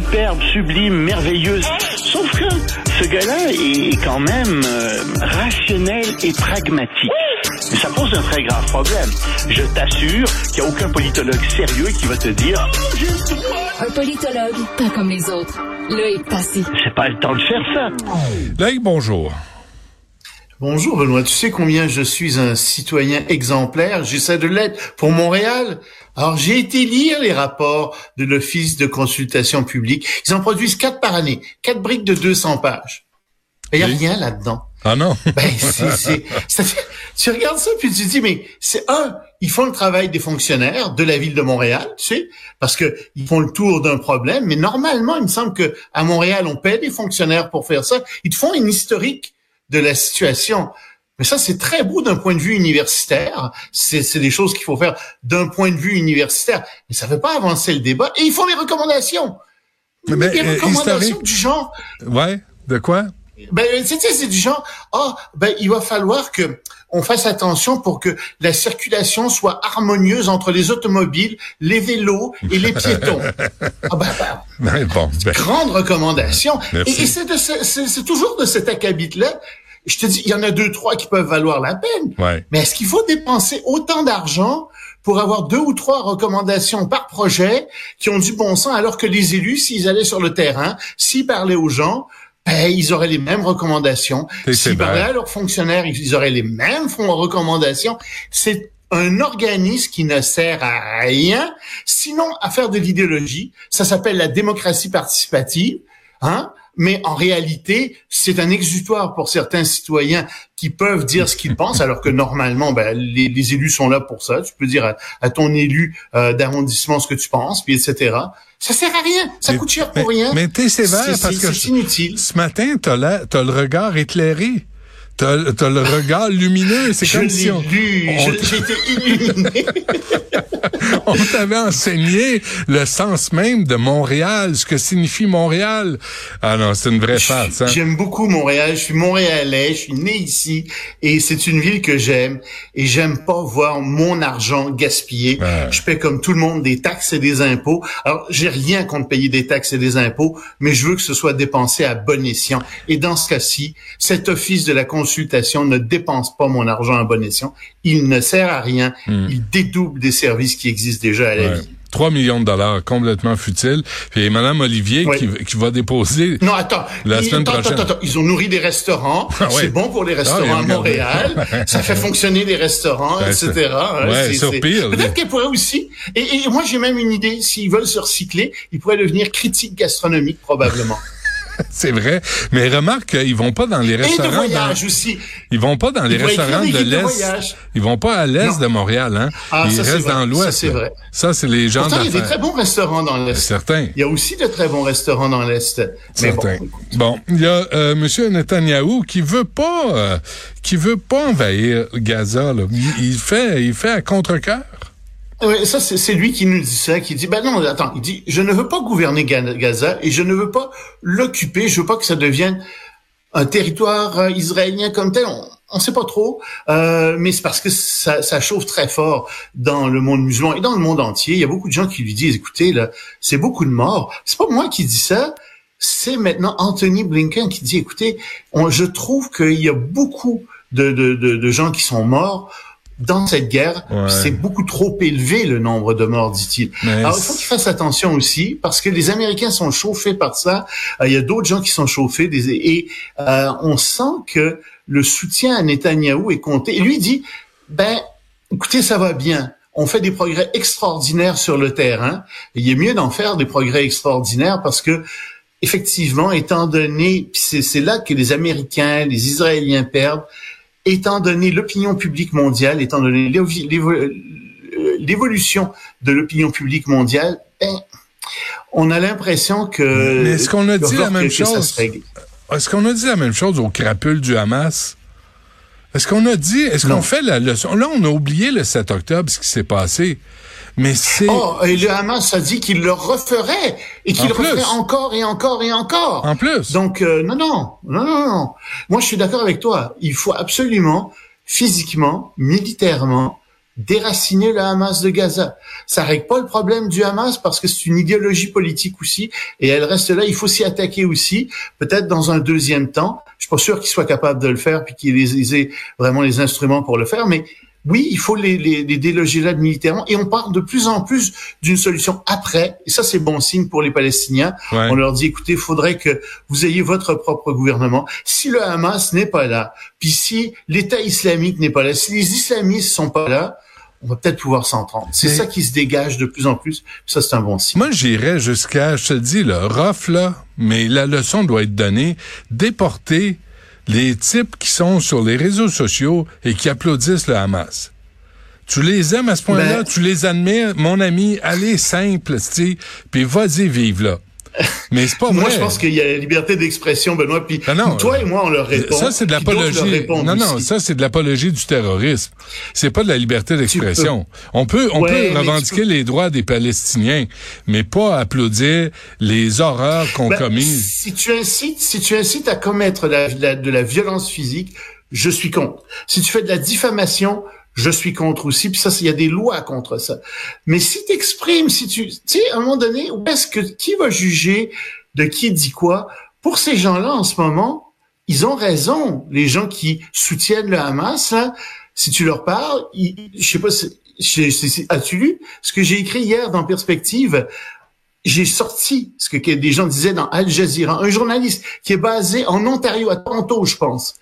superbe, sublime, merveilleuse. Sauf que ce gars-là est quand même rationnel et pragmatique. Mais ça pose un très grave problème. Je t'assure qu'il n'y a aucun politologue sérieux qui va te dire... Un politologue, pas comme les autres. Loïc Tassé. C'est pas le temps de faire ça. Loïc, bonjour. Bonjour Benoît, tu sais combien je suis un citoyen exemplaire, j'essaie de l'être pour Montréal. Alors j'ai été lire les rapports de l'Office de consultation publique, ils en produisent 4 par année, 4 briques de 200 pages. Il n'y a rien là-dedans. Ah non? Ben, tu regardes ça puis tu te dis, mais ils font le travail des fonctionnaires de la ville de Montréal, tu sais, parce que ils font le tour d'un problème, mais normalement, il me semble que à Montréal, on paie des fonctionnaires pour faire ça, ils te font une historique de la situation. Mais ça, c'est très beau d'un point de vue universitaire. C'est des choses qu'il faut faire d'un point de vue universitaire. Mais ça ne fait pas avancer le débat. Et ils font des recommandations. Mais des recommandations historique. Du genre... Ouais, de quoi? Ben, c'est du genre, il va falloir que on fasse attention pour que la circulation soit harmonieuse entre les automobiles, les vélos et les piétons. Grande recommandation. Merci. Et c'est toujours de cet acabit-là. Je te dis, il y en a 2-3 qui peuvent valoir la peine. Ouais. Mais est-ce qu'il faut dépenser autant d'argent pour avoir 2 ou 3 recommandations par projet qui ont du bon sens, alors que les élus, s'ils allaient sur le terrain, s'ils parlaient aux gens, ils auraient les mêmes recommandations. S'ils parlaient à leurs fonctionnaires, ils auraient les mêmes recommandations. C'est un organisme qui ne sert à rien, sinon à faire de l'idéologie. Ça s'appelle la démocratie participative, hein? Mais en réalité, c'est un exutoire pour certains citoyens qui peuvent dire ce qu'ils pensent, alors que normalement, les élus sont là pour ça. Tu peux dire à ton élu d'arrondissement ce que tu penses, puis etc. Ça sert à rien, ça coûte cher pour rien. Mais t'es sévère parce que c'est inutile. Ce matin, t'as le regard éclairé. T'as le regard lumineux, c'est comme si j'ai été illuminé. On t'avait enseigné le sens même de Montréal, ce que signifie Montréal. Ah non, c'est une vraie farce. Hein? J'aime beaucoup Montréal, je suis montréalais, je suis né ici, et c'est une ville que j'aime, et j'aime pas voir mon argent gaspillé. Ouais. Je paie comme tout le monde des taxes et des impôts. Alors, j'ai rien contre payer des taxes et des impôts, mais je veux que ce soit dépensé à bon escient. Et dans ce cas-ci, cet office de la consultation ne dépense pas mon argent à bon escient. Il ne sert à rien. Il dédouble des services qui existent déjà à la vie. 3 millions de dollars, complètement futile. Puis Mme Olivier qui va déposer la semaine prochaine. Attends. Ils ont nourri des restaurants. Ah, c'est bon pour les restaurants à Montréal. Ça fait fonctionner les restaurants, etc. Peut-être qu'elle pourrait aussi. Et moi, j'ai même une idée. S'ils veulent se recycler, ils pourraient devenir critiques gastronomiques, probablement. C'est vrai, mais remarque qu'ils vont pas dans les restaurants. Et de voyage aussi. Ils vont pas dans les restaurants de l'est. Ils vont pas à l'est de Montréal, hein. Ils restent dans l'ouest. Ça c'est vrai. Ça c'est les gens d'affaires. Il y a des très bons restaurants dans l'est. Certain. Il y a aussi de très bons restaurants dans l'est. Mais bon, il y a monsieur Netanyahou qui veut pas envahir Gaza là. Il fait à contre-cœur. Oui, ça c'est lui qui nous dit ça, qui dit il dit je ne veux pas gouverner Gaza et je ne veux pas l'occuper, je veux pas que ça devienne un territoire israélien comme tel. On sait pas trop, mais c'est parce que ça chauffe très fort dans le monde musulman et dans le monde entier. Il y a beaucoup de gens qui lui disent écoutez là, c'est beaucoup de morts. C'est pas moi qui dis ça. C'est maintenant Anthony Blinken qui dit écoutez, je trouve qu'il y a beaucoup de gens qui sont morts. Dans cette guerre, c'est beaucoup trop élevé le nombre de morts, dit-il. Alors, il faut qu'ils fassent attention aussi, parce que les Américains sont chauffés par ça. Il y a d'autres gens qui sont chauffés. On sent que le soutien à Netanyahou est compté. Et lui dit, écoutez, ça va bien. On fait des progrès extraordinaires sur le terrain. Il est mieux d'en faire des progrès extraordinaires parce que, effectivement, étant donné... C'est là que les Américains, les Israéliens perdent. Étant donné l'opinion publique mondiale, étant donné l'évolution de l'opinion publique mondiale, on a l'impression que... Mais est-ce qu'on a dit la même chose? Est-ce qu'on a dit la même chose aux crapules du Hamas? Est-ce qu'on fait la leçon? Là, on a oublié le 7 octobre, ce qui s'est passé. Mais et le Hamas a dit qu'il le referait et qu'il le referait encore et encore et encore. En plus. Donc non. Moi je suis d'accord avec toi. Il faut absolument, physiquement, militairement, déraciner le Hamas de Gaza. Ça règle pas le problème du Hamas parce que c'est une idéologie politique aussi et elle reste là. Il faut s'y attaquer aussi, peut-être dans un deuxième temps. Je suis pas sûr qu'ils soient capables de le faire puis qu'ils aient vraiment les instruments pour le faire, mais oui, il faut les déloger là militairement et on parle de plus en plus d'une solution après. Et ça, c'est bon signe pour les Palestiniens. Ouais. On leur dit, écoutez, il faudrait que vous ayez votre propre gouvernement. Si le Hamas n'est pas là, puis si l'État islamique n'est pas là, si les islamistes sont pas là, on va peut-être pouvoir s'entendre. C'est ça qui se dégage de plus en plus. Ça, c'est un bon signe. Moi, j'irais jusqu'à, je te dis, là, rough, là, mais la leçon doit être donnée, déporter les types qui sont sur les réseaux sociaux et qui applaudissent le Hamas. Tu les aimes à ce point-là, tu les admires, mon ami, allez simple, puis vas-y, vive là. Mais c'est pas moi, vrai. Je pense qu'il y a la liberté d'expression, Benoît, puis toi et moi, on leur répond. Ça, c'est de l'apologie. Non, ça, c'est de l'apologie du terrorisme. C'est pas de la liberté d'expression. On peut revendiquer les droits des Palestiniens, mais pas applaudir les horreurs qu'on commises. Si tu incites à commettre de la violence physique, je suis contre. Si tu fais de la diffamation, je suis contre aussi, puis ça, il y a des lois contre ça. Mais si t'exprimes, à un moment donné, où est-ce que, qui va juger de qui dit quoi? Pour ces gens-là, en ce moment, ils ont raison. Les gens qui soutiennent le Hamas, là, si tu leur parles, as-tu lu ce que j'ai écrit hier dans Perspective? J'ai sorti ce que des gens disaient dans Al Jazeera. Un journaliste qui est basé en Ontario, à Toronto, je pense.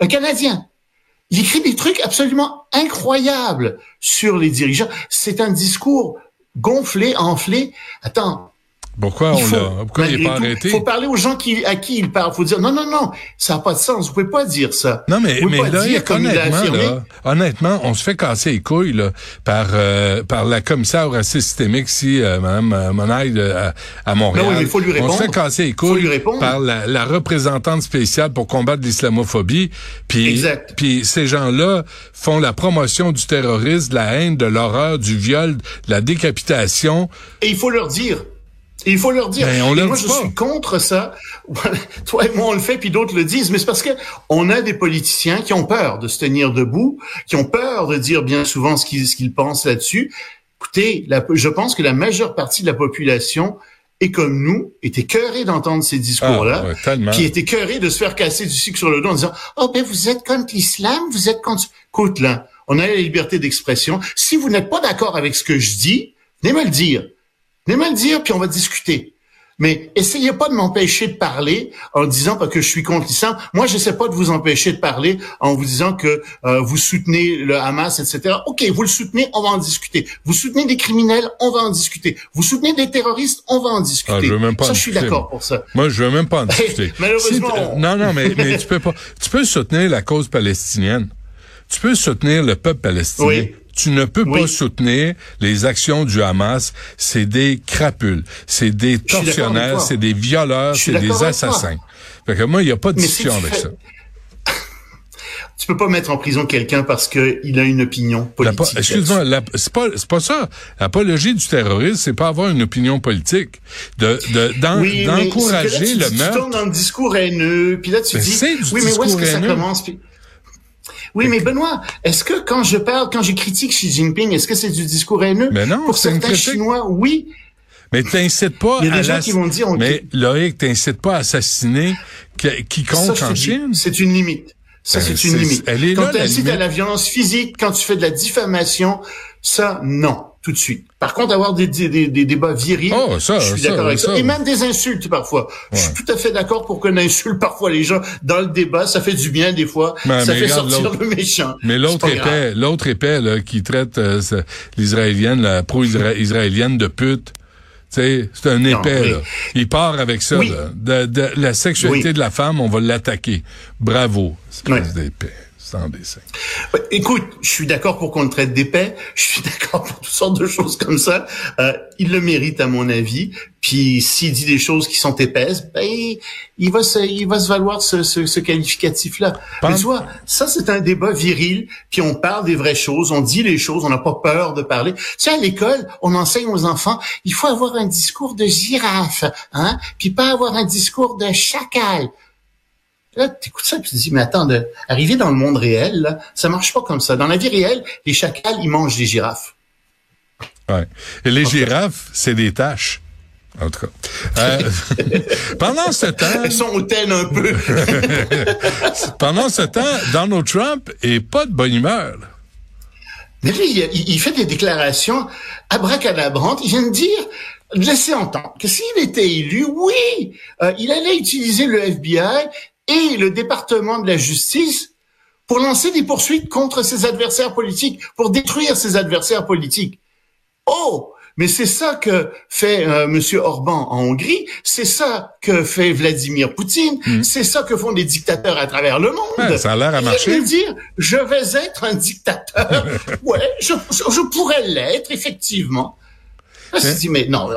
Un Canadien. Il écrit des trucs absolument incroyables sur les dirigeants. C'est un discours gonflé, enflé. Attends. Pourquoi il n'est pas arrêté? Il faut parler aux gens à qui il parle. Il faut dire, non, ça n'a pas de sens. Vous pouvez pas dire ça. Non, mais là, honnêtement, on se fait casser les couilles, là, par la commissaire au racisme systémique, Mme Monaille, à Montréal. Non, oui, mais il faut lui répondre. On se fait casser les couilles par la représentante spéciale pour combattre l'islamophobie. Puis ces gens-là font la promotion du terrorisme, de la haine, de l'horreur, du viol, de la décapitation. Et il faut leur dire. Ben, moi, je suis contre ça. Toi et moi, on le fait, puis d'autres le disent. Mais c'est parce que on a des politiciens qui ont peur de se tenir debout, qui ont peur de dire bien souvent ce qu'ils pensent là-dessus. Écoutez, je pense que la majeure partie de la population est comme nous, est écœurée d'entendre ces discours-là, qui est écœurée de se faire casser du sucre sur le dos en disant « Oh, ben vous êtes contre l'islam, vous êtes contre... » Écoute, là, on a la liberté d'expression. Si vous n'êtes pas d'accord avec ce que je dis, venez me le dire. Puis on va discuter. Mais essayez pas de m'empêcher de parler en disant que je suis contre l'islam. Moi, j'essaie pas de vous empêcher de parler en vous disant que vous soutenez le Hamas, etc. OK, vous le soutenez, on va en discuter. Vous soutenez des criminels, on va en discuter. Vous soutenez des terroristes, on va en discuter. Ah, je veux même pas je suis d'accord pour ça. Moi, je veux même pas en discuter. Malheureusement... mais tu peux pas. Tu peux soutenir la cause palestinienne. Tu peux soutenir le peuple palestinien. Oui. Tu ne peux pas soutenir les actions du Hamas. C'est des crapules, c'est des tortionnaires, c'est des violeurs, c'est des assassins. Fait que moi, il n'y a pas de discussion avec ça. Tu peux pas mettre en prison quelqu'un parce que il a une opinion politique. Excuse-moi, c'est pas ça. L'apologie du terrorisme, c'est pas avoir une opinion politique, d'encourager le meurtre. Tu tournes dans le discours haineux, puis là tu dis, oui, mais où est-ce que ça commence? Oui, mais Benoît, est-ce que quand je critique Xi Jinping, est-ce que c'est du discours haineux? Mais non, pour certains Chinois, oui. Mais t'incites pas. Il y a des gens qui vont dire. Mais Loïc, t'incites pas à assassiner quiconque en Chine. C'est une limite. Ça, c'est une limite. Elle est là, la limite. Quand t'incites à la violence physique, quand tu fais de la diffamation, ça, non, tout de suite. Par contre, avoir des débats virils, je suis d'accord avec ça. Et même des insultes, parfois. Ouais. Je suis tout à fait d'accord pour qu'on insulte parfois les gens dans le débat. Ça fait du bien, des fois. Ça fait sortir le méchant. Mais l'autre épais, là, qui traite l'israélienne, la pro-israélienne de pute, tu sais, c'est un épais, là. Il part avec ça, là. De la sexualité de la femme, on va l'attaquer. Bravo. C'est des épais. Écoute, je suis d'accord pour qu'on le traite d'épais, je suis d'accord pour toutes sortes de choses comme ça. Il le mérite à mon avis. Puis s'il dit des choses qui sont épaisses, il va se valoir ce qualificatif-là. Mais tu vois, ça c'est un débat viril. Puis on parle des vraies choses, on dit les choses, on n'a pas peur de parler. Tu sais, à l'école, on enseigne aux enfants, il faut avoir un discours de girafe, hein, puis pas avoir un discours de chacal. Là, t'écoutes ça et tu te dis, mais attends, arriver dans le monde réel, là, ça marche pas comme ça. Dans la vie réelle, les chacals, ils mangent des girafes. Ouais. Et les girafes, c'est des taches. En tout cas. Pendant ce temps... Elles sont hautaines un peu. Pendant ce temps, Donald Trump est pas de bonne humeur. Mais lui, il fait des déclarations abracadabrantes. Il vient de dire, laissez entendre, que s'il était élu, oui, il allait utiliser le FBI et le Département de la Justice pour lancer des poursuites contre ses adversaires politiques, pour détruire ses adversaires politiques. Oh! Mais c'est ça que fait monsieur Orbán en Hongrie, c'est ça que fait Vladimir Poutine, c'est ça que font les dictateurs à travers le monde. Ben, ça a l'air à marcher. Je veux dire, je vais être un dictateur. Ouais, je pourrais l'être effectivement. Là, je me dis mais non.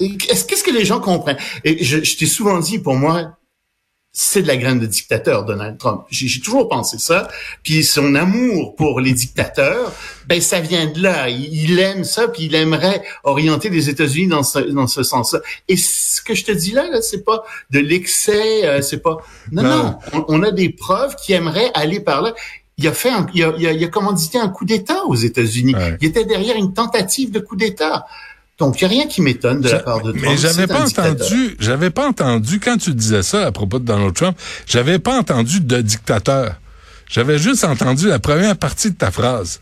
Qu'est-ce que les gens comprennent? Et je t'ai souvent dit, pour moi, c'est de la graine de dictateur, Donald Trump. J'ai toujours pensé ça. Puis son amour pour les dictateurs, ben ça vient de là. Il aime ça, puis il aimerait orienter les États-Unis dans ce sens-là. Et ce que je te dis là, c'est pas de l'excès, c'est pas... Non. On a des preuves qui aimeraient aller par là. Il a commandité un coup d'État aux États-Unis. Ouais. Il était derrière une tentative de coup d'État. Donc, il n'y a rien qui m'étonne de la part de Trump. Mais j'avais pas entendu, quand tu disais ça à propos de Donald Trump, j'avais pas entendu de dictateur. J'avais juste entendu la première partie de ta phrase.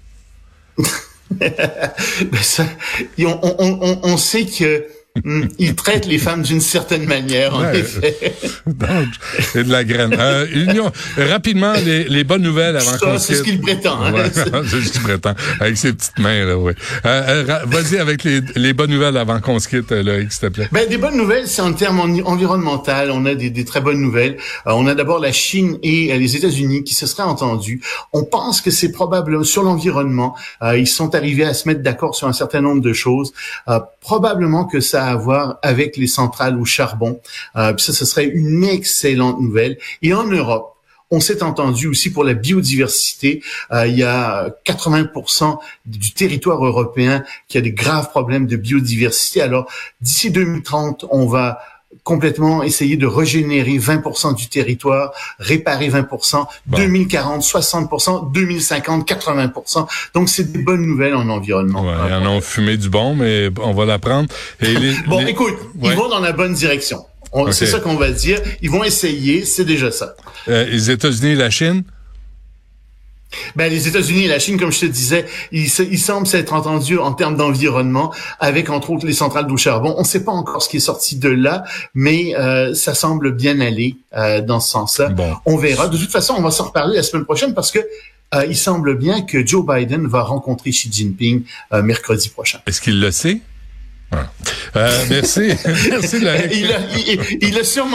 on sait que il traite les femmes d'une certaine manière, en effet. Donc, c'est de la graine. Rapidement, les bonnes nouvelles avant qu'on... C'est ce qu'il prétend. Hein? Ouais, c'est ce qu'il prétend, avec ses petites mains. Là, ouais. Vas-y avec les bonnes nouvelles avant qu'on se quitte, Loïc, s'il te plaît. Ben, des bonnes nouvelles, c'est en termes environnemental. On a des très bonnes nouvelles. On a d'abord la Chine et les États-Unis qui se seraient entendus. On pense que c'est probable sur l'environnement. Ils sont arrivés à se mettre d'accord sur un certain nombre de choses. Probablement que ça à voir avec les centrales au charbon. Puis ça, ce serait une excellente nouvelle. Et en Europe, on s'est entendu aussi pour la biodiversité. Il y a 80% du territoire européen qui a des graves problèmes de biodiversité. Alors, d'ici 2030, on va complètement essayer de régénérer 20% du territoire, réparer 20%, bon. 2040, 60%, 2050, 80%. Donc, c'est des bonnes nouvelles en environnement. Ouais, ils en ont fumé du bon, mais on va l'apprendre. Bon, écoute, ils vont dans la bonne direction. Okay. C'est ça qu'on va dire. Ils vont essayer, c'est déjà ça. Les États-Unis et la Chine? Ben, les États-Unis et la Chine, comme je te disais, ils semblent s'être entendus en termes d'environnement avec, entre autres, les centrales d'eau charbon. On ne sait pas encore ce qui est sorti de là, mais ça semble bien aller dans ce sens-là. Bon. On verra. De toute façon, on va s'en reparler la semaine prochaine parce que il semble bien que Joe Biden va rencontrer Xi Jinping mercredi prochain. Est-ce qu'il le sait? Ouais. Merci. Merci, Loïc. Il a sûrement